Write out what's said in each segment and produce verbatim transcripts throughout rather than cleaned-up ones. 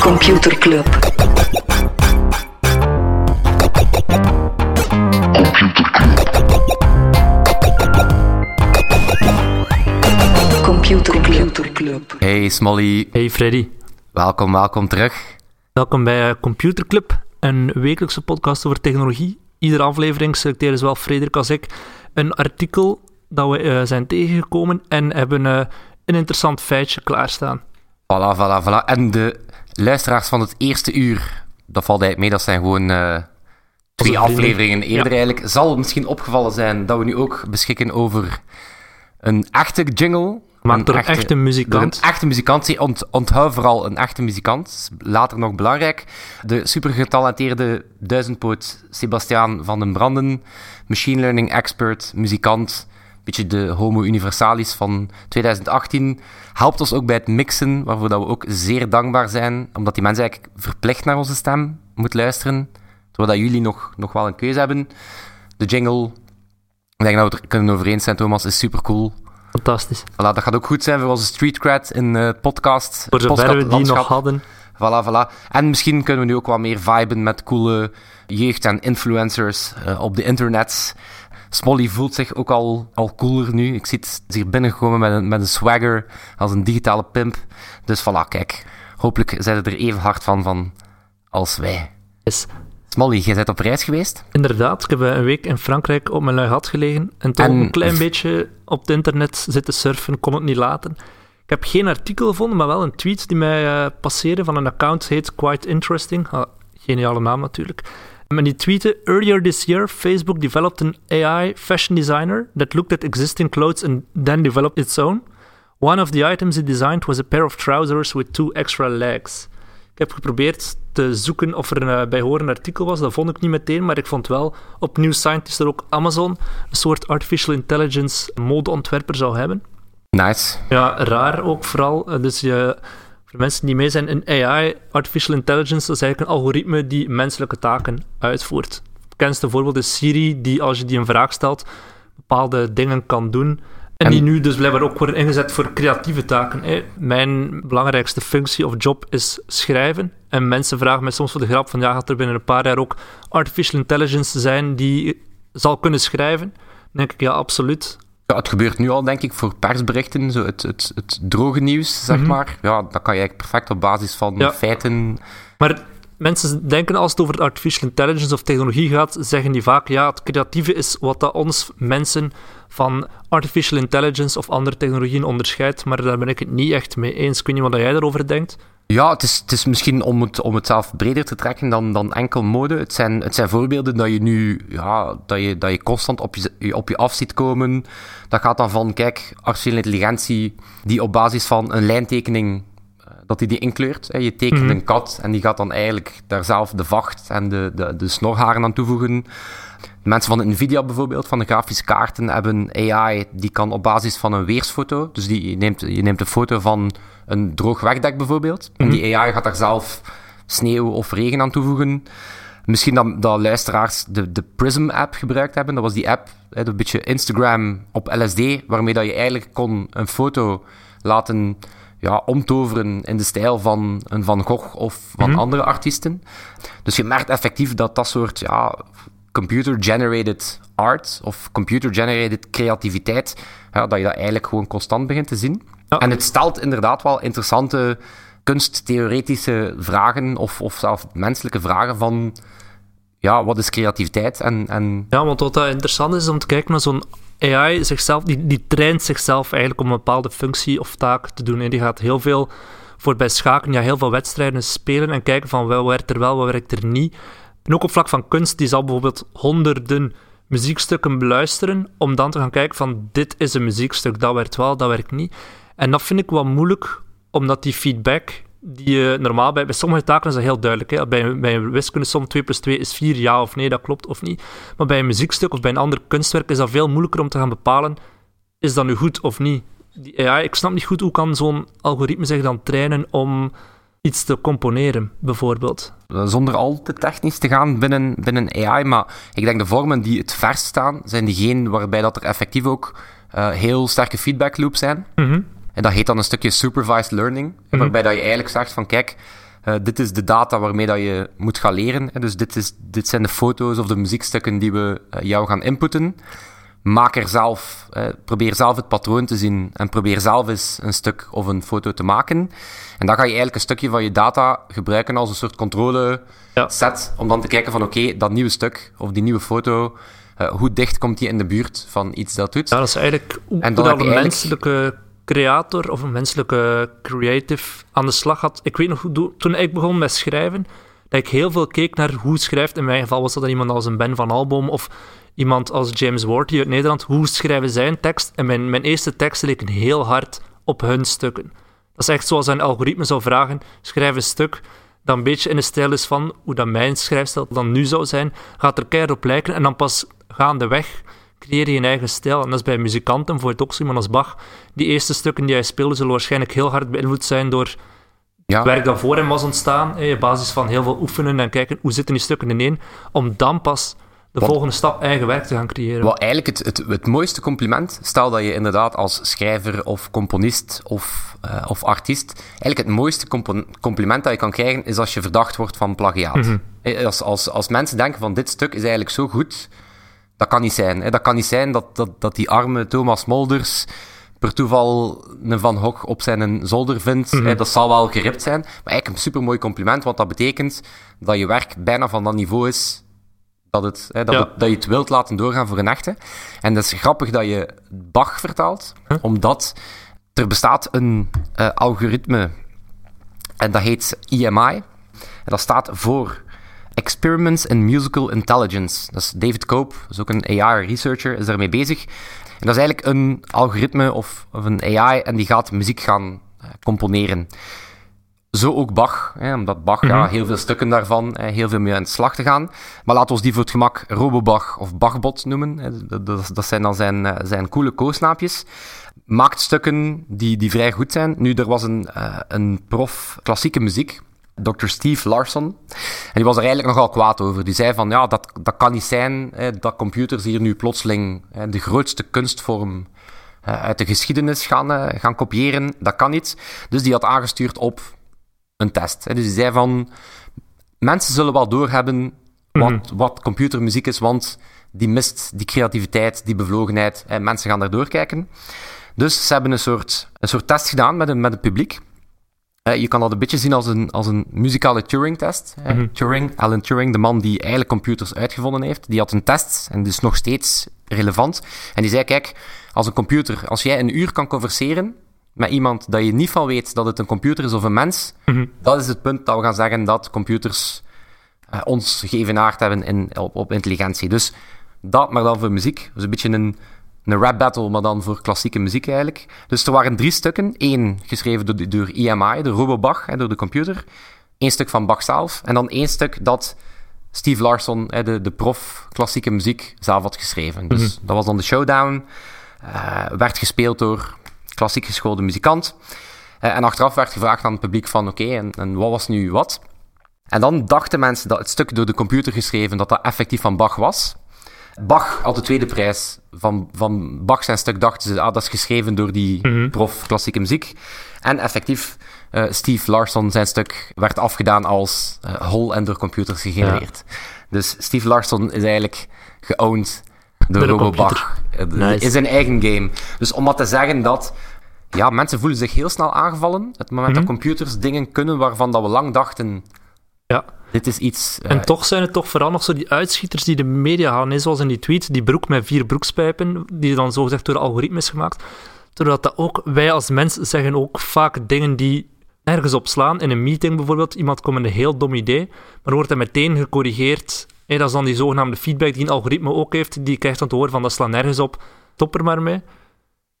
Computer Club. Computer Club. Computer Club. Club. Hey Smolly. Hey Freddy. Welkom, welkom terug. Welkom bij Computer Club, een wekelijkse podcast over technologie. Iedere aflevering selecteren zowel Frederik als ik een artikel dat we uh, zijn tegengekomen en hebben uh, een interessant feitje klaarstaan. Voilà, voilà, voilà. En de luisteraars van het eerste uur, dat valt eigenlijk mee, dat zijn gewoon uh, twee afleveringen eerder ja. eigenlijk. Zal misschien opgevallen zijn dat we nu ook beschikken over een echte jingle. Maakt door een echte, echte muzikant. Een echte muzikant. Ont, onthoud vooral een echte muzikant. Later nog belangrijk. De supergetalenteerde duizendpoot Sebastiaan van den Branden. Machine learning expert, muzikant. Beetje de homo universalis van twintig achttien. Helpt ons ook bij het mixen, waarvoor dat we ook zeer dankbaar zijn. Omdat die mensen eigenlijk verplicht naar onze stem moeten luisteren. Terwijl dat jullie nog, nog wel een keuze hebben. De jingle, ik denk dat we het kunnen over eens zijn, Thomas, is super cool. Fantastisch. Voilà, dat gaat ook goed zijn voor onze street cred in uh, podcast. Voor zover we die nog hadden. Voilà, voilà. En misschien kunnen we nu ook wat meer viben met coole jeugd en influencers uh, op de internet. Smolly voelt zich ook al, al cooler nu. Ik zie het hier binnengekomen met een, met een swagger als een digitale pimp. Dus voilà, kijk. Hopelijk zijn ze er even hard van, van als wij. Yes. Smolly, jij bent op reis geweest? Inderdaad, ik heb een week in Frankrijk op mijn lui had gelegen. En toen en... een klein beetje op het internet zitten surfen, kon het niet laten. Ik heb geen artikel gevonden, maar wel een tweet die mij uh, passeerde van een account, heet Quite Interesting. Ah, geniale naam natuurlijk. En die tweette, earlier this year, Facebook developed an A I fashion designer that looked at existing clothes and then developed its own. One of the items it designed was a pair of trousers with two extra legs. Ik heb geprobeerd te zoeken of er een bijhorend artikel was, dat vond ik niet meteen, maar ik vond wel op New Scientist er ook Amazon een soort artificial intelligence modeontwerper zou hebben. Nice. Ja, raar ook vooral. Dus je, voor mensen die mee zijn in A I, artificial intelligence, dat is eigenlijk een algoritme die menselijke taken uitvoert. Het bekendste voorbeeld is Siri, die als je die een vraag stelt, bepaalde dingen kan doen. En die nu dus blijkbaar ook worden ingezet voor creatieve taken. Mijn belangrijkste functie of job is schrijven. En mensen vragen mij soms voor de grap van, ja, gaat er binnen een paar jaar ook artificial intelligence zijn die zal kunnen schrijven? Dan denk ik, ja, absoluut. Ja, het gebeurt nu al, denk ik, voor persberichten, zo het, het, het droge nieuws, zeg mm-hmm. maar. Ja, dat kan je eigenlijk perfect op basis van ja. feiten... Maar mensen denken, als het over artificial intelligence of technologie gaat, zeggen die vaak, ja, het creatieve is wat dat ons mensen van artificial intelligence of andere technologieën onderscheidt, maar daar ben ik het niet echt mee eens. Ik weet niet wat jij daarover denkt. Ja, het is, het is misschien om het, om het zelf breder te trekken dan, dan enkel mode. Het zijn, het zijn voorbeelden dat je nu ja, dat je, dat je constant op je, op je af ziet komen. Dat gaat dan van, kijk, artificiële intelligentie die op basis van een lijntekening, dat die die inkleurt. Je tekent mm-hmm. een kat en die gaat dan eigenlijk daar zelf de vacht en de, de, de snorharen aan toevoegen. De mensen van NVIDIA bijvoorbeeld, van de grafische kaarten, hebben A I die kan op basis van een weersfoto. Dus die, je, neemt, je neemt een foto van een droog wegdek bijvoorbeeld. Mm-hmm. En die A I gaat daar zelf sneeuw of regen aan toevoegen. Misschien dat, dat luisteraars de, de Prism-app gebruikt hebben. Dat was die app, een beetje Instagram op L S D, waarmee dat je eigenlijk kon een foto laten... ja, omtoveren in de stijl van een Van Gogh of van mm-hmm. andere artiesten. Dus je merkt effectief dat dat soort ja, computer-generated art of computer-generated creativiteit, ja, dat je dat eigenlijk gewoon constant begint te zien. Ja. En het stelt inderdaad wel interessante kunsttheoretische vragen of, of zelfs menselijke vragen van ja, wat is creativiteit? En, en... Ja, want wat dat interessant is om te kijken naar zo'n A I zichzelf, die, die traint zichzelf eigenlijk om een bepaalde functie of taak te doen. En die gaat heel veel voorbij schaken, ja, heel veel wedstrijden spelen en kijken van wat werkt er wel, wat werkt er niet. En ook op vlak van kunst, die zal bijvoorbeeld honderden muziekstukken beluisteren om dan te gaan kijken van dit is een muziekstuk, dat werkt wel, dat werkt niet. En dat vind ik wel moeilijk, omdat die feedback die je normaal bij, bij sommige taken is dat heel duidelijk. Hè? Bij, bij een wiskundesom twee plus twee is vier, ja of nee, dat klopt of niet. Maar bij een muziekstuk of bij een ander kunstwerk is dat veel moeilijker om te gaan bepalen, is dat nu goed of niet. Die A I, ik snap niet goed hoe kan zo'n algoritme zich dan trainen om iets te componeren, bijvoorbeeld. Zonder al te technisch te gaan binnen, binnen A I, maar ik denk de vormen die het verst staan, zijn diegene waarbij dat er effectief ook uh, heel sterke feedback loops zijn. Mm-hmm. En dat heet dan een stukje supervised learning, waarbij dat je eigenlijk zegt van kijk, Uh, dit is de data waarmee dat je moet gaan leren. Dus dit, is, dit zijn de foto's of de muziekstukken die we uh, jou gaan inputten. Maak er zelf, eh, probeer zelf het patroon te zien en probeer zelf eens een stuk of een foto te maken. En dan ga je eigenlijk een stukje van je data gebruiken als een soort controle set, ja. Om dan te kijken van oké, okay, dat nieuwe stuk of die nieuwe foto, eh, hoe dicht komt die in de buurt van iets dat doet. Ja, dat is eigenlijk hoe en dan dat een eigenlijk... menselijke creator of een menselijke creative aan de slag had. Ik weet nog goed, toen ik begon met schrijven, dat ik heel veel keek naar hoe schrijft, in mijn geval was dat dan iemand als een Ben van Alboom of iemand als James Ward hier uit Nederland, hoe schrijven zij een tekst? En mijn, mijn eerste teksten leken heel hard op hun stukken. Dat is echt zoals een algoritme zou vragen, schrijf een stuk dat een beetje in de stijl is van hoe dat mijn schrijfstijl dan nu zou zijn, gaat er keihard op lijken en dan pas gaandeweg creëer je een eigen stijl. En dat is bij muzikanten, voor het ook zo iemand als Bach, die eerste stukken die hij speelde zullen waarschijnlijk heel hard beïnvloed zijn door... Ja. Het werk dat voor hem was ontstaan, op basis van heel veel oefenen en kijken hoe zitten die stukken ineen, om dan pas de Want, volgende stap eigen werk te gaan creëren. Wat eigenlijk het, het, het mooiste compliment, stel dat je inderdaad als schrijver of componist of, uh, of artiest, eigenlijk het mooiste compo- compliment dat je kan krijgen is als je verdacht wordt van plagiaat. Mm-hmm. Als, als, als mensen denken van dit stuk is eigenlijk zo goed, dat kan niet zijn. Hè? Dat kan niet zijn dat, dat, dat die arme Thomas Molders... per toeval een Van Gogh op zijn zolder vindt, mm-hmm. eh, dat zal wel geript zijn. Maar eigenlijk een supermooi compliment, want dat betekent dat je werk bijna van dat niveau is dat, het, eh, dat, ja. het, dat je het wilt laten doorgaan voor een echte. En dat is grappig dat je Bach vertaalt, huh? Omdat er bestaat een uh, algoritme, en dat heet E M I, en dat staat voor Experiments in Musical Intelligence. Dat is David Cope, dat is ook een A I-researcher, is daarmee bezig. En dat is eigenlijk een algoritme of, of een A I en die gaat muziek gaan uh, componeren. Zo ook Bach, hè, omdat Bach, mm-hmm. ja, heel veel stukken daarvan, eh, heel veel mee aan de slag te gaan. Maar laten we die voor het gemak Robobach of Bachbot noemen. Hè, dat, dat, dat zijn dan zijn, uh, zijn coole koosnaapjes. Maakt stukken die, die vrij goed zijn. Nu, er was een, uh, een prof klassieke muziek, dokter Steve Larson, en die was er eigenlijk nogal kwaad over. Die zei van, ja, dat, dat kan niet zijn eh, dat computers hier nu plotseling eh, de grootste kunstvorm eh, uit de geschiedenis gaan, eh, gaan kopiëren. Dat kan niet. Dus die had aangestuurd op een test. Eh, dus die zei van, mensen zullen wel doorhebben wat, mm-hmm. wat computermuziek is, want die mist, die creativiteit, die bevlogenheid, eh, mensen gaan daar doorkijken. Dus ze hebben een soort, een soort test gedaan met, een, met het publiek. Uh, je kan dat een beetje zien als een, als een muzikale Turing-test. Uh, mm-hmm. Turing, Alan Turing, de man die eigenlijk computers uitgevonden heeft, die had een test, en die is nog steeds relevant. En die zei, kijk, als een computer, als jij een uur kan converseren met iemand dat je niet van weet dat het een computer is of een mens, mm-hmm. dat is het punt dat we gaan zeggen dat computers uh, ons geëvenaard hebben in, op, op intelligentie. Dus dat, maar dan voor muziek. Dus een beetje een... Een rap battle, maar dan voor klassieke muziek eigenlijk. Dus er waren drie stukken. Eén geschreven door, door E M I, door Robobach, door de computer. Eén stuk van Bach zelf. En dan één stuk dat Steve Larson, de, de prof klassieke muziek, zelf had geschreven. Dus mm-hmm. dat was dan de showdown. Uh, werd gespeeld door klassiek geschoolde muzikant. Uh, en achteraf werd gevraagd aan het publiek van oké, okay, en, en wat was nu wat? En dan dachten mensen dat het stuk door de computer geschreven, dat dat effectief van Bach was. Bach had de tweede prijs. Van, van Bach zijn stuk dachten ze, ah, dat is geschreven door die mm-hmm. prof klassieke muziek. En effectief, uh, Steve Larson zijn stuk werd afgedaan als uh, hol en door computers gegenereerd. Ja. Dus Steve Larson is eigenlijk geowned door Robo Bach. Nice. In zijn eigen game. Dus om wat te zeggen dat... Ja, mensen voelen zich heel snel aangevallen. Het moment mm-hmm. dat computers dingen kunnen waarvan dat we lang dachten... Ja. Dit is iets... Uh... En toch zijn het toch vooral nog zo die uitschieters die de media halen, zoals in die tweet, die broek met vier broekspijpen, die dan zogezegd door de algoritmes gemaakt. Doordat dat ook, wij als mens zeggen ook vaak dingen die ergens op slaan. In een meeting bijvoorbeeld, iemand komt met een heel dom idee, maar wordt dat meteen gecorrigeerd. Hey, dat is dan die zogenaamde feedback die een algoritme ook heeft, die krijgt dan te horen van dat slaat nergens op, top er maar mee.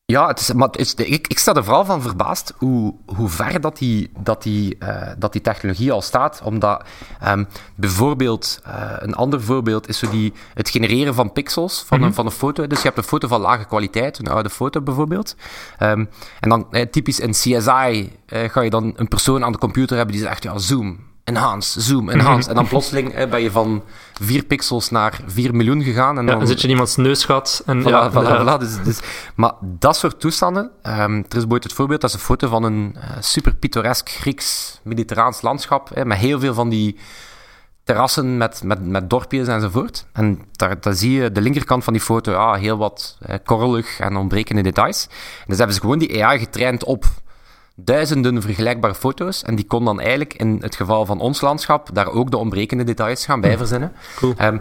Ja, het is, maar het is, ik, ik sta er vooral van verbaasd hoe, hoe ver dat die, dat, die, uh, dat die technologie al staat. Omdat um, bijvoorbeeld, uh, een ander voorbeeld is zo die, het genereren van pixels van, mm-hmm. een, van een foto. Dus je hebt een foto van lage kwaliteit, een oude foto bijvoorbeeld. Um, en dan eh, typisch in C S I uh, ga je dan een persoon aan de computer hebben die zegt, ja, zoom. enhanced, zoom, enhanced. En dan plotseling eh, ben je van vier pixels naar vier miljoen gegaan. En dan, ja, dan zit je in iemands neusgat. En, voilà, ja, voilà, ja. Voilà, dus, dus. Maar dat soort toestanden, um, er is ooit het voorbeeld, dat is een foto van een uh, super pittoresk Grieks-Mediterraans landschap, eh, met heel veel van die terrassen met, met, met dorpjes enzovoort. En daar, daar zie je de linkerkant van die foto, ah, heel wat eh, korrelig en ontbrekende details. En dus hebben ze gewoon die A I getraind op duizenden vergelijkbare foto's, en die kon dan eigenlijk in het geval van ons landschap daar ook de ontbrekende details gaan bij verzinnen. Cool. Um,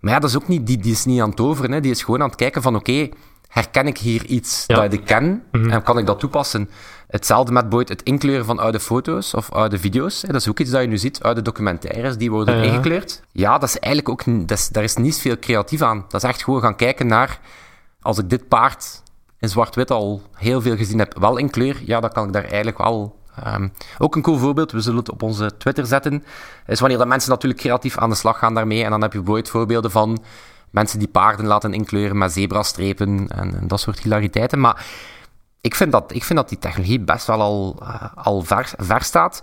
maar ja, dat is ook niet, die, die is niet aan het overen, hè. Die is gewoon aan het kijken van oké, okay, herken ik hier iets ja. dat ik ken, mm-hmm. en kan ik dat toepassen? Hetzelfde met Boyd, het inkleuren van oude foto's of oude video's. Dat is ook iets dat je nu ziet, oude documentaires die worden ja. ingekleurd. Ja, dat is eigenlijk ook, dat is, daar is niet veel creatief aan. Dat is echt gewoon gaan kijken naar, als ik dit paard in zwart-wit al heel veel gezien heb, wel in kleur, ja, dan kan ik daar eigenlijk wel... Um, ook een cool voorbeeld, we zullen het op onze Twitter zetten, is wanneer dat mensen natuurlijk creatief aan de slag gaan daarmee, en dan heb je bijvoorbeeld voorbeelden van mensen die paarden laten inkleuren met zebrastrepen en, en dat soort hilariteiten. Maar ik vind dat, ik vind dat die technologie best wel al, uh, al ver, ver staat,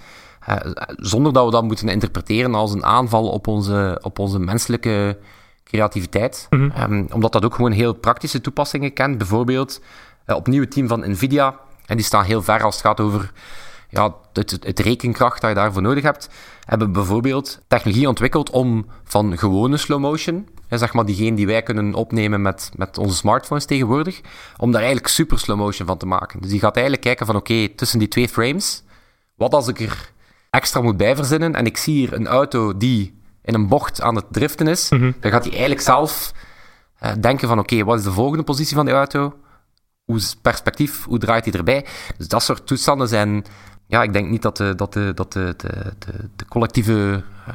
uh, zonder dat we dat moeten interpreteren als een aanval op onze, op onze menselijke creativiteit, mm-hmm. um, omdat dat ook gewoon heel praktische toepassingen kent. Bijvoorbeeld uh, opnieuw het team van NVIDIA, en die staan heel ver als het gaat over ja, het, het, het rekenkracht dat je daarvoor nodig hebt, hebben bijvoorbeeld technologie ontwikkeld om van gewone slow motion, ja, zeg maar diegene die wij kunnen opnemen met, met onze smartphones tegenwoordig, om daar eigenlijk super slow motion van te maken. Dus die gaat eigenlijk kijken van oké, okay, tussen die twee frames, wat als ik er extra moet bij verzinnen, en ik zie hier een auto die in een bocht aan het driften is, mm-hmm. dan gaat hij eigenlijk zelf uh, denken van oké, okay, wat is de volgende positie van die auto? Hoe is het perspectief? Hoe draait hij erbij? Dus dat soort toestanden zijn... Ja, ik denk niet dat de, dat de, dat de, de, de collectieve uh,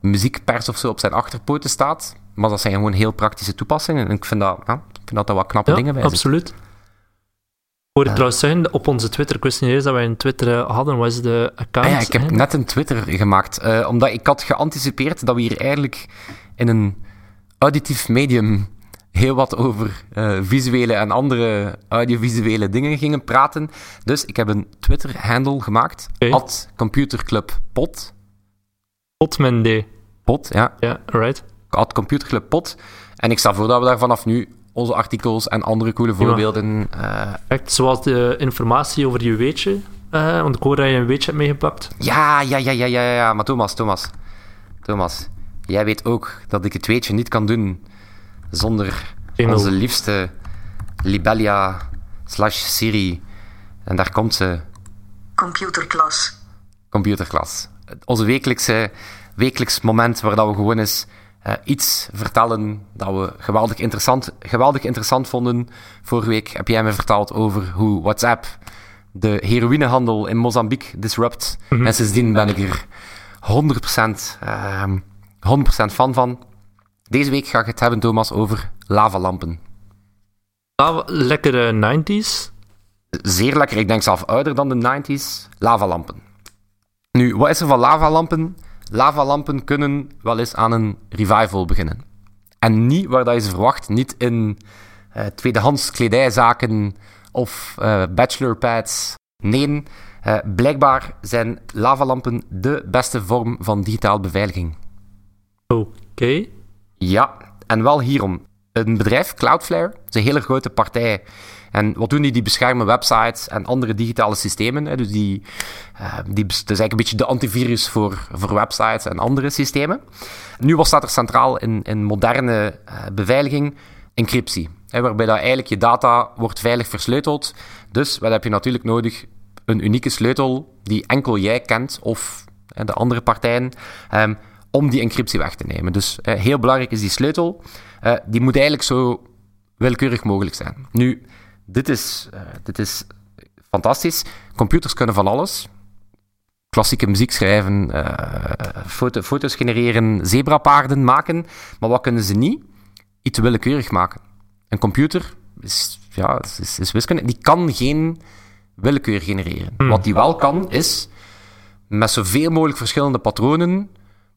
muziekpers of zo op zijn achterpoten staat, maar dat zijn gewoon heel praktische toepassingen. En ik vind dat, ja, ik vind dat, dat wat knappe ja, dingen bij zitten. Absoluut. Voor het trouwens zeggen, op onze Twitter-questionnaires dat wij een Twitter uh, hadden, was de account... Ah ja, ik heb hè? net een Twitter gemaakt, uh, omdat ik had geanticipeerd dat we hier eigenlijk in een auditief medium heel wat over uh, visuele en andere audiovisuele dingen gingen praten. Dus ik heb een Twitter-handle gemaakt, okay. at computerclubpod. Pot men D. Pot, ja. Ja, yeah, right. At computerclubpod. En ik stel voor dat we daar vanaf nu onze artikels en andere coole voorbeelden... Ja. Uh... Zoals de informatie over je weetje. Uh, want ik hoor dat je een weetje hebt meegepakt. Ja, ja, ja, ja, ja, ja. Maar Thomas, Thomas. Thomas, jij weet ook dat ik het weetje niet kan doen zonder Emel. Onze liefste Libelia slash Siri. En daar komt ze. Computerklas. Computerklas. Onze wekelijkse, wekelijks moment waar dat we gewoon eens... Uh, iets vertellen dat we geweldig interessant, geweldig interessant vonden. Vorige week heb jij me verteld over hoe WhatsApp de heroïnehandel in Mozambique disrupt. Mm-hmm. En sindsdien ben ik er honderd procent fan van. Deze week ga ik het hebben, Thomas, over lavalampen. Lava, lekkere nineties? Zeer lekker, ik denk zelf ouder dan de nineties. Lavalampen. Nu, wat is er van lavalampen? Lavalampen kunnen wel eens aan een revival beginnen. En niet waar dat je ze verwacht, niet in uh, tweedehands kledijzaken of uh, bachelorpads. Nee, uh, blijkbaar zijn lavalampen de beste vorm van digitaal beveiliging. Oké. Okay. Ja, en wel hierom. Een bedrijf, Cloudflare, is een hele grote partij. En wat doen die? Die beschermen websites en andere digitale systemen. Hè? Dus die, uh, die, dat is eigenlijk een beetje de antivirus voor, voor websites en andere systemen. Nu, wat staat er centraal in, in moderne uh, beveiliging? Encryptie. Hè? Waarbij dat eigenlijk je data wordt veilig versleuteld. Dus wat heb je natuurlijk nodig? Een unieke sleutel die enkel jij kent of uh, de andere partijen... Um, om die encryptie weg te nemen. Dus uh, heel belangrijk is die sleutel. Uh, die moet eigenlijk zo willekeurig mogelijk zijn. Nu, dit is, uh, dit is fantastisch. Computers kunnen van alles. Klassieke muziek schrijven, uh, foto, foto's genereren, zebrapaarden maken. Maar wat kunnen ze niet? Iets willekeurig maken. Een computer is, ja, is, is wiskunde. Die kan geen willekeur genereren. Hmm. Wat die wel kan, is met zoveel mogelijk verschillende patronen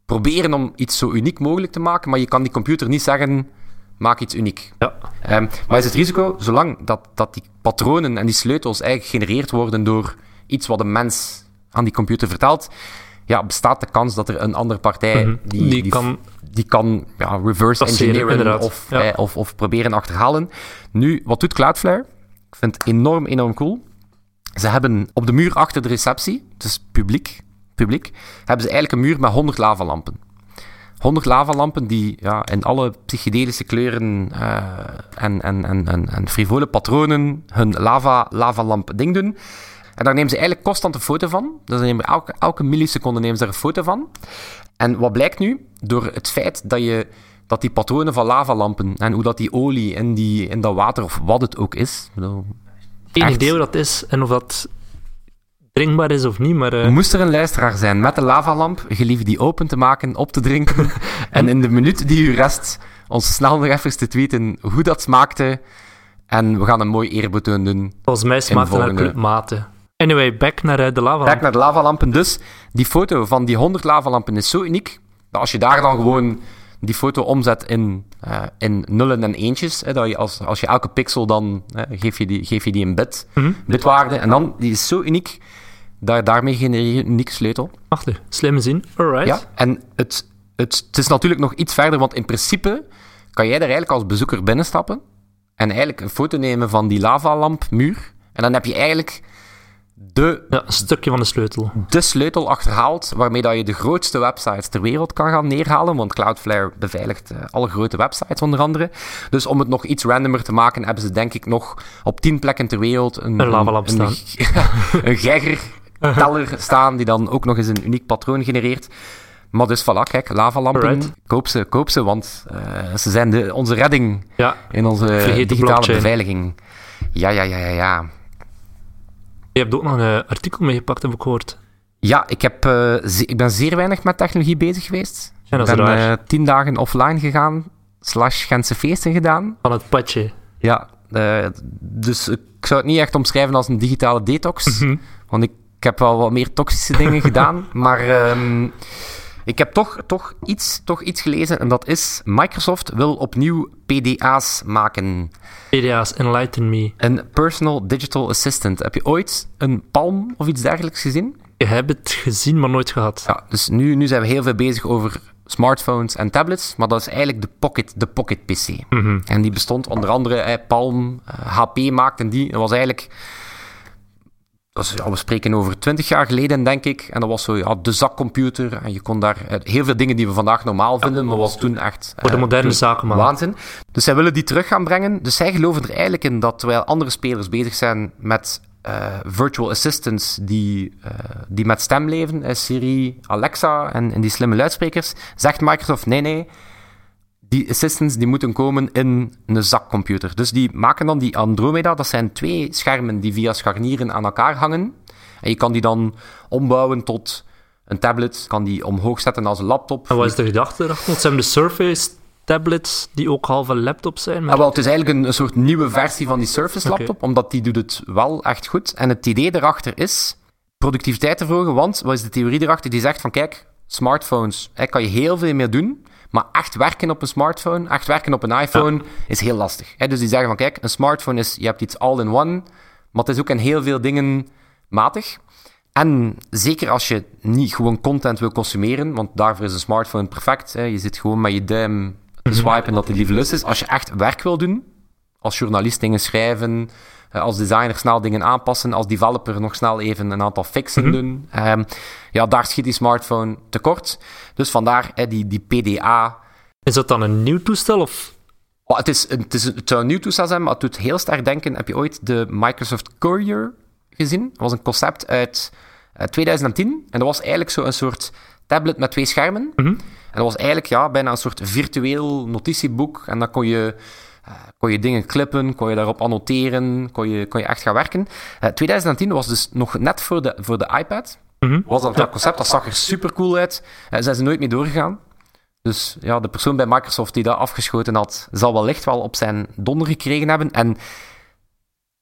proberen om iets zo uniek mogelijk te maken, maar je kan die computer niet zeggen, maak iets uniek. Ja. Um, maar is het risico, zolang dat, dat die patronen en die sleutels eigenlijk gegenereerd worden door iets wat een mens aan die computer vertelt, ja, bestaat de kans dat er een andere partij mm-hmm. die, die, die kan, die kan ja, reverse engineeren of, ja. eh, of, of proberen achterhalen. Nu, wat doet Cloudflare? Ik vind het enorm, enorm cool. Ze hebben op de muur achter de receptie, dus publiek, publiek hebben ze eigenlijk een muur met honderd lavalampen. honderd lavalampen die ja, in alle psychedelische kleuren uh, en, en, en, en, en frivole patronen hun lava, lavalamp ding doen. En daar nemen ze eigenlijk constant een foto van. Dus nemen elke, elke milliseconde nemen ze er een foto van. En wat blijkt nu? Door het feit dat, je, dat die patronen van lavalampen en hoe dat die olie in, die, in dat water of wat het ook is... Nou, enig idee hoe dat is en of dat drinkbaar is of niet, maar... Uh... Moest er een luisteraar zijn met de lavalamp, gelief die open te maken, op te drinken en in de minuut die u rest ons snel nog even te tweeten hoe dat smaakte en we gaan een mooi eerbetoon doen. Volgens mij smaakt het naar clubmaten. Anyway, back naar uh, de lavalampen. Back naar de lavalampen. Dus die foto van die honderd lavalampen is zo uniek dat als je daar dan gewoon die foto omzet in, uh, in nullen en eentjes, hè, dat je als, als je elke pixel dan hè, geef, je die, geef je die een bit, mm-hmm. bitwaarde. En dan, die is zo uniek, daar, daarmee genereer je een unieke sleutel. Achter, slimme zin. Alright. Ja, en het, het, het is natuurlijk nog iets verder, want in principe kan jij er eigenlijk als bezoeker binnenstappen en eigenlijk een foto nemen van die lavalampmuur. En dan heb je eigenlijk de, ja, een stukje van de sleutel. De sleutel achterhaald, waarmee dat je de grootste websites ter wereld kan gaan neerhalen, want Cloudflare beveiligt uh, alle grote websites onder andere. Dus om het nog iets randomer te maken, hebben ze denk ik nog op tien plekken ter wereld een, een lavalamp staan. Een, een geiger teller staan, die dan ook nog eens een uniek patroon genereert. Maar dus voilà, kijk, lavalampen, right. koop ze, koop ze, want uh, ze zijn de, onze redding ja. in onze Vergeet digitale beveiliging. Ja, ja, ja, ja, ja. Je hebt ook nog een artikel meegepakt, heb ik gehoord. Ja, ik, heb, uh, ze- ik ben zeer weinig met technologie bezig geweest. Ja, dat is ik ben uh, tien dagen offline gegaan, slash Gentse feesten gedaan. Van het padje. Ja, uh, dus ik zou het niet echt omschrijven als een digitale detox. Mm-hmm. Want ik, ik heb wel wat meer toxische dingen gedaan. Maar um, ik heb toch, toch, iets, toch iets gelezen. En dat is, Microsoft wil opnieuw P D A's maken. P D A's, enlighten me. Een Personal Digital Assistant. Heb je ooit een Palm of iets dergelijks gezien? Ik heb het gezien, maar nooit gehad. Ja, dus nu, nu zijn we heel veel bezig over smartphones en tablets. Maar dat is eigenlijk de Pocket, de pocket P C. Mm-hmm. En die bestond onder andere, eh, Palm, H P maakten die. Dat was eigenlijk... Dus ja, we spreken over twintig jaar geleden, denk ik. En dat was zo ja, de zakcomputer. En je kon daar uh, heel veel dingen die we vandaag normaal vinden, ja, maar was toen echt... Uh, voor de moderne zaken, man. Waanzin. Dus zij willen die terug gaan brengen. Dus zij geloven er eigenlijk in dat terwijl andere spelers bezig zijn met uh, virtual assistants die, uh, die met stem leven, uh, Siri, Alexa en, en die slimme luidsprekers, zegt Microsoft, nee, nee, die assistants die moeten komen in een zakcomputer. Dus die maken dan die Andromeda. Dat zijn twee schermen die via scharnieren aan elkaar hangen. En je kan die dan ombouwen tot een tablet. Kan die omhoog zetten als een laptop. En wat is de gedachte erachter? Want zijn de Surface tablets die ook half een laptop zijn? Maar... Wel, het is eigenlijk een, een soort nieuwe versie van die Surface laptop. Okay. Omdat die doet het wel echt goed. En het idee erachter is productiviteit te verhogen. Want wat is de theorie erachter? Die zegt van kijk, smartphones, daar kan je heel veel mee doen. Maar echt werken op een smartphone, echt werken op een iPhone, ja. is heel lastig. He, dus die zeggen van, kijk, een smartphone is, je hebt iets all-in-one, maar het is ook in heel veel dingen matig. En zeker als je niet gewoon content wil consumeren, want daarvoor is een smartphone perfect. He, je zit gewoon met je duim te swipen dat het lieve lust is. Als je echt werk wil doen, als journalist dingen schrijven, als designer snel dingen aanpassen, als developer nog snel even een aantal fixen mm-hmm. doen. Um, ja, daar schiet die smartphone tekort. Dus vandaar he, die, die P D A. Is dat dan een nieuw toestel? Of? Oh, het, is, het, is, het zou een nieuw toestel zijn, maar het doet heel sterk denken. Heb je ooit de Microsoft Courier gezien? Dat was een concept uit uh, twintig tien. En dat was eigenlijk zo'n soort tablet met twee schermen. Mm-hmm. En dat was eigenlijk ja, bijna een soort virtueel notitieboek. En dan kon je... Uh, kon je dingen clippen, kon je daarop annoteren, kon je, kon je echt gaan werken. Uh, twintig tien was dus nog net voor de, voor de iPad. Mm-hmm. Was dat dat concept, dat zag er super cool uit. Uh, zijn ze nooit mee doorgegaan. Dus ja, de persoon bij Microsoft die dat afgeschoten had, zal wellicht wel op zijn donder gekregen hebben. En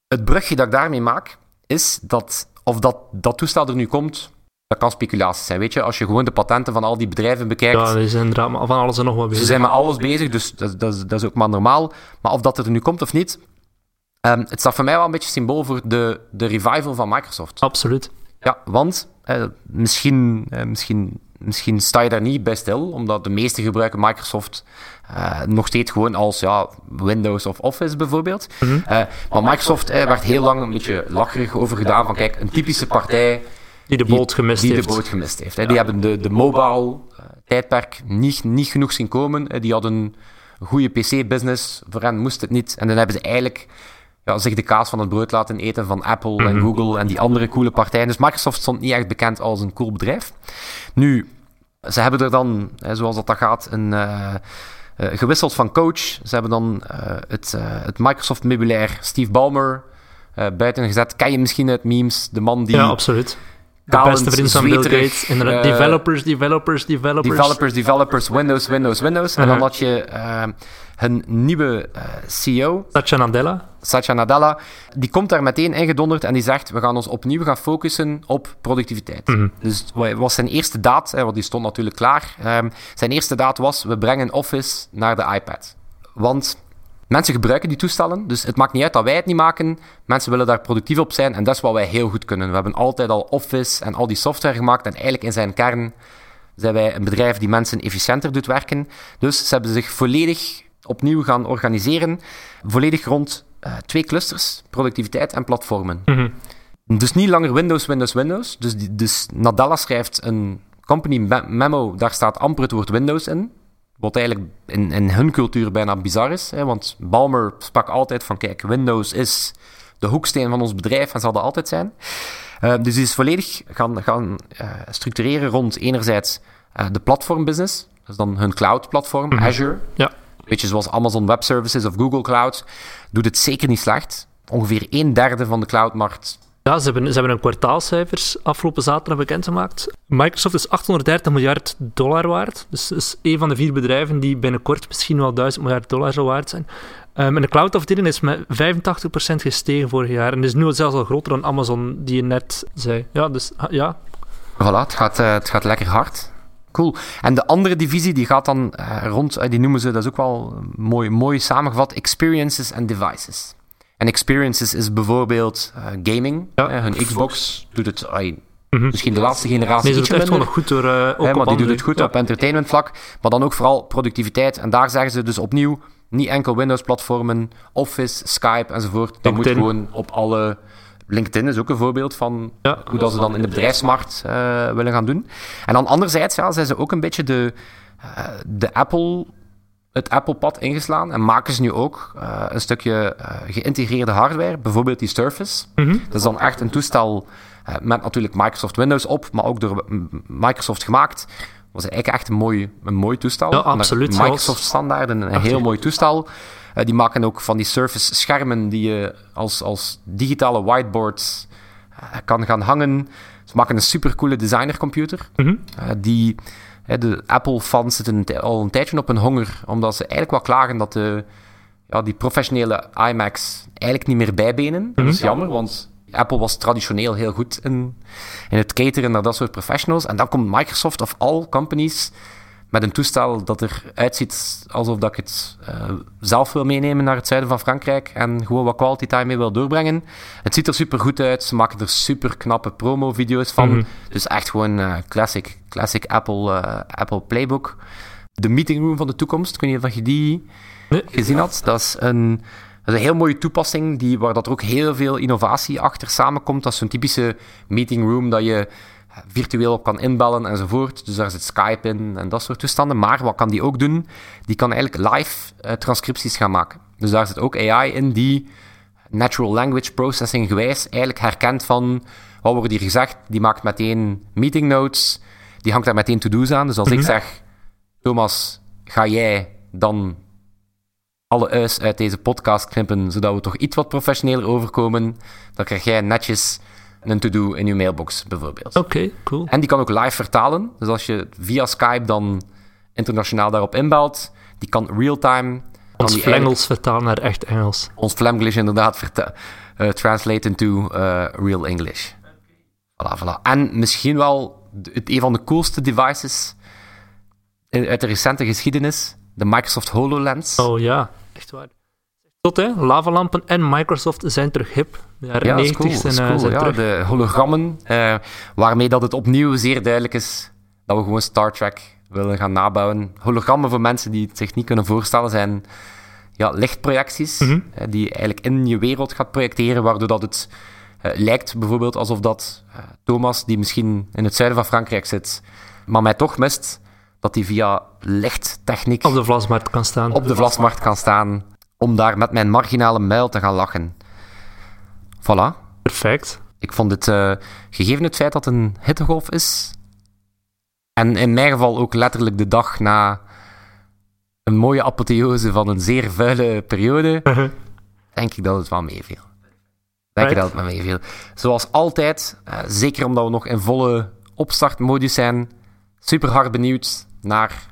het brugje dat ik daarmee maak, is dat of dat, dat toestel er nu komt, dat kan speculatie zijn, weet je. Als je gewoon de patenten van al die bedrijven bekijkt... Ja, die zijn van alles en nog wat bezig. Ze zijn met alles bezig, dus dat, dat, dat is ook maar normaal. Maar of dat er nu komt of niet... Um, het staat voor mij wel een beetje symbool voor de, de revival van Microsoft. Absoluut. Ja, want Uh, misschien, uh, misschien, misschien sta je daar niet bij stil, omdat de meesten gebruiken Microsoft uh, nog steeds gewoon als ja, Windows of Office bijvoorbeeld. Mm-hmm. Uh, maar Microsoft uh, werd heel lang een beetje lacherig over gedaan van kijk, een typische partij die de boot gemist die, die heeft. De boot gemist heeft hè. Die hebben de, de mobile uh, tijdperk niet, niet genoeg zien komen. Uh, die hadden een goede P C-business, voor hen moest het niet. En dan hebben ze eigenlijk... Ja, zich de kaas van het brood laten eten van Apple mm-hmm. en Google en die andere coole partijen. Dus Microsoft stond niet echt bekend als een cool bedrijf. Nu, ze hebben er dan, zoals dat gaat, een, uh, uh, gewisseld van coach. Ze hebben dan uh, het, uh, het Microsoft-meubilair Steve Ballmer uh, buiten gezet. Ken je misschien uit memes? De man die... Ja, absoluut. De beste vriend van Bill Gates. Inderdaad, uh, developers, developers, developers. Developers, developers, Windows, Windows, Windows. Uh-huh. En dan had je uh, hun nieuwe uh, C E O. Satya Nadella. Satya Nadella. Die komt daar meteen ingedonderd en die zegt, we gaan ons opnieuw gaan focussen op productiviteit. Mm-hmm. Dus wat was zijn eerste daad, hè, want die stond natuurlijk klaar. Um, zijn eerste daad was, we brengen Office naar de iPad. Want... mensen gebruiken die toestellen, dus het maakt niet uit dat wij het niet maken. Mensen willen daar productief op zijn en dat is wat wij heel goed kunnen. We hebben altijd al Office en al die software gemaakt en eigenlijk in zijn kern zijn wij een bedrijf die mensen efficiënter doet werken. Dus ze hebben zich volledig opnieuw gaan organiseren, volledig rond uh, twee clusters, productiviteit en platformen. Mm-hmm. Dus niet langer Windows, Windows, Windows. Dus, die, dus Nadella schrijft een company memo, daar staat amper het woord Windows in. Wat eigenlijk in, in hun cultuur bijna bizar is. Hè? Want Ballmer sprak altijd van... kijk, Windows is de hoeksteen van ons bedrijf en zal dat altijd zijn. Uh, dus die is volledig gaan, gaan uh, structureren rond enerzijds uh, de platformbusiness. Dat is dan hun cloud-platform, mm-hmm. Azure. Ja. Beetje zoals Amazon Web Services of Google Cloud. Doet het zeker niet slecht. Ongeveer een derde van de cloudmarkt... Ja, ze hebben, ze hebben een kwartaalcijfers afgelopen zaterdag bekendgemaakt. Microsoft is achthonderddertig miljard dollar waard. Dus is een van de vier bedrijven die binnenkort misschien wel duizend miljard dollar zal waard zijn. Um, en de cloudafdeling is met vijfentachtig procent gestegen vorig jaar. En is nu zelfs al groter dan Amazon, die je net zei. Ja, dus ja. Voilà, het gaat, uh, het gaat lekker hard. Cool. En de andere divisie, die gaat dan uh, rond, uh, die noemen ze, dat is ook wel mooi, mooi samengevat, experiences and devices. En experiences is bijvoorbeeld uh, gaming. Ja, uh, hun Xbox, Xbox doet het... Uh, mm-hmm. Misschien de laatste generatie nee, ze doet het echt goed door... Uh, ook hey, maar die doet het goed ja. op entertainmentvlak. Maar dan ook vooral productiviteit. En daar zeggen ze dus opnieuw... niet enkel Windows-platformen, Office, Skype enzovoort. Dat LinkedIn. Moet gewoon op alle... LinkedIn is ook een voorbeeld van... Ja, hoe dat ze dan in de bedrijfsmarkt uh, willen gaan doen. En dan anderzijds ja, zijn ze ook een beetje de, uh, de Apple... het Apple-pad ingeslaan en maken ze nu ook uh, een stukje uh, geïntegreerde hardware, bijvoorbeeld die Surface. Mm-hmm. Dat is dan echt een toestel uh, met natuurlijk Microsoft Windows op, maar ook door Microsoft gemaakt. Dat was eigenlijk echt een mooi, een mooi toestel. Ja, absoluut. Microsoft-standaard, een absoluut. Heel mooi toestel. Uh, die maken ook van die Surface-schermen die je als, als digitale whiteboards uh, kan gaan hangen. Ze maken een supercoole designercomputer, mm-hmm. uh, die... De Apple-fans zitten al een tijdje op hun honger, omdat ze eigenlijk wel klagen dat de, ja, die professionele iMacs eigenlijk niet meer bijbenen. Mm-hmm. Dat is jammer, want Apple was traditioneel heel goed in, in het cateren naar dat soort professionals. En dan komt Microsoft of all companies met een toestel dat eruit ziet alsof dat ik het uh, zelf wil meenemen naar het zuiden van Frankrijk en gewoon wat quality time mee wil doorbrengen. Het ziet er super goed uit, ze maken er super knappe promo-video's van. Mm-hmm. Dus echt gewoon uh, classic, classic Apple, uh, Apple Playbook. De meeting room van de toekomst, ik weet niet of je die nee. gezien had. Dat is een, dat is een heel mooie toepassing die, waar dat er ook heel veel innovatie achter samenkomt. Dat is zo'n typische meeting room dat je... virtueel op kan inbellen enzovoort. Dus daar zit Skype in en dat soort toestanden. Maar wat kan die ook doen? Die kan eigenlijk live uh, transcripties gaan maken. Dus daar zit ook A I in die natural language processing gewijs eigenlijk herkent van wat wordt hier gezegd. Die maakt meteen meeting notes. Die hangt daar meteen to-do's aan. Dus als mm-hmm. ik zeg, Thomas, ga jij dan alle uis uit deze podcast knippen, zodat we toch iets wat professioneler overkomen, dan krijg jij netjes... een to-do in je mailbox, bijvoorbeeld. Oké, okay, cool. En die kan ook live vertalen. Dus als je via Skype dan internationaal daarop inbelt, die kan real-time... Ons Flengels vertalen naar echt Engels. Ons Flemglish inderdaad verta- uh, translate into uh, real English. Voilà, voilà. En misschien wel het, een van de coolste devices uit de recente geschiedenis, de Microsoft HoloLens. Oh ja, echt waar. Tot hè, lavalampen en Microsoft zijn terug hip. De jaren ja, negentig cool, zijn, cool, zijn ja, terug. De hologrammen, uh, waarmee dat het opnieuw zeer duidelijk is dat we gewoon Star Trek willen gaan nabouwen. Hologrammen, voor mensen die het zich niet kunnen voorstellen, zijn ja, lichtprojecties, mm-hmm. uh, die je eigenlijk in je wereld gaat projecteren, waardoor dat het uh, lijkt bijvoorbeeld alsof dat uh, Thomas, die misschien in het zuiden van Frankrijk zit, maar mij toch mist, dat die via lichttechniek op de vlasmarkt kan staan. Op de vlasmarkt kan staan. Om daar met mijn marginale muil te gaan lachen. Voilà. Perfect. Ik vond het, uh, gegeven het feit dat het een hittegolf is, en in mijn geval ook letterlijk de dag na een mooie apotheose van een zeer vuile periode, uh-huh. denk ik dat het wel meeviel. Denk ik right. dat het wel meeviel. Zoals altijd, uh, zeker omdat we nog in volle opstartmodus zijn, super hard benieuwd naar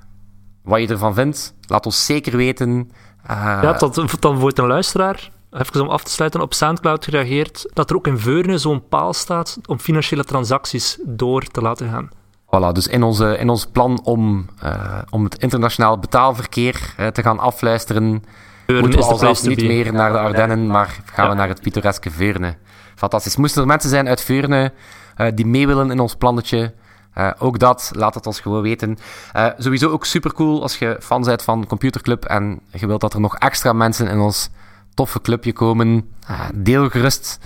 wat je ervan vindt. Laat ons zeker weten... Uh, ja, dat dan wordt een luisteraar, even om af te sluiten, op Soundcloud gereageerd, dat er ook in Veurne zo'n paal staat om financiële transacties door te laten gaan. Voilà, dus in, onze, in ons plan om, uh, om het internationaal betaalverkeer uh, te gaan afluisteren, Veurne moeten we alvast niet meer naar de Ardennen, maar gaan ja. we naar het pittoreske Veurne. Fantastisch. Moesten er mensen zijn uit Veurne uh, die mee willen in ons plannetje... Uh, ook dat, laat het ons gewoon weten. Uh, sowieso ook supercool als je fan bent van Computerclub en je wilt dat er nog extra mensen in ons toffe clubje komen. Uh, deel gerust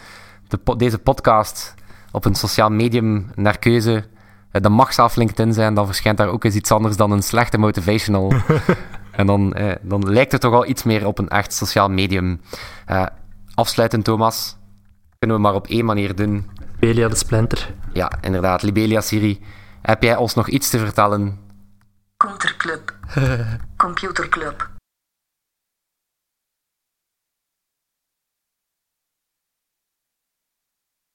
de po- deze podcast op een sociaal medium naar keuze. Uh, dat mag zelf LinkedIn zijn, dan verschijnt daar ook eens iets anders dan een slechte motivational. en dan, uh, dan lijkt het toch al iets meer op een echt sociaal medium. Uh, afsluitend, Thomas, kunnen we maar op één manier doen... Libelia de Splinter. Ja, inderdaad. Libelia Siri, heb jij ons nog iets te vertellen? Computerclub. Computerclub.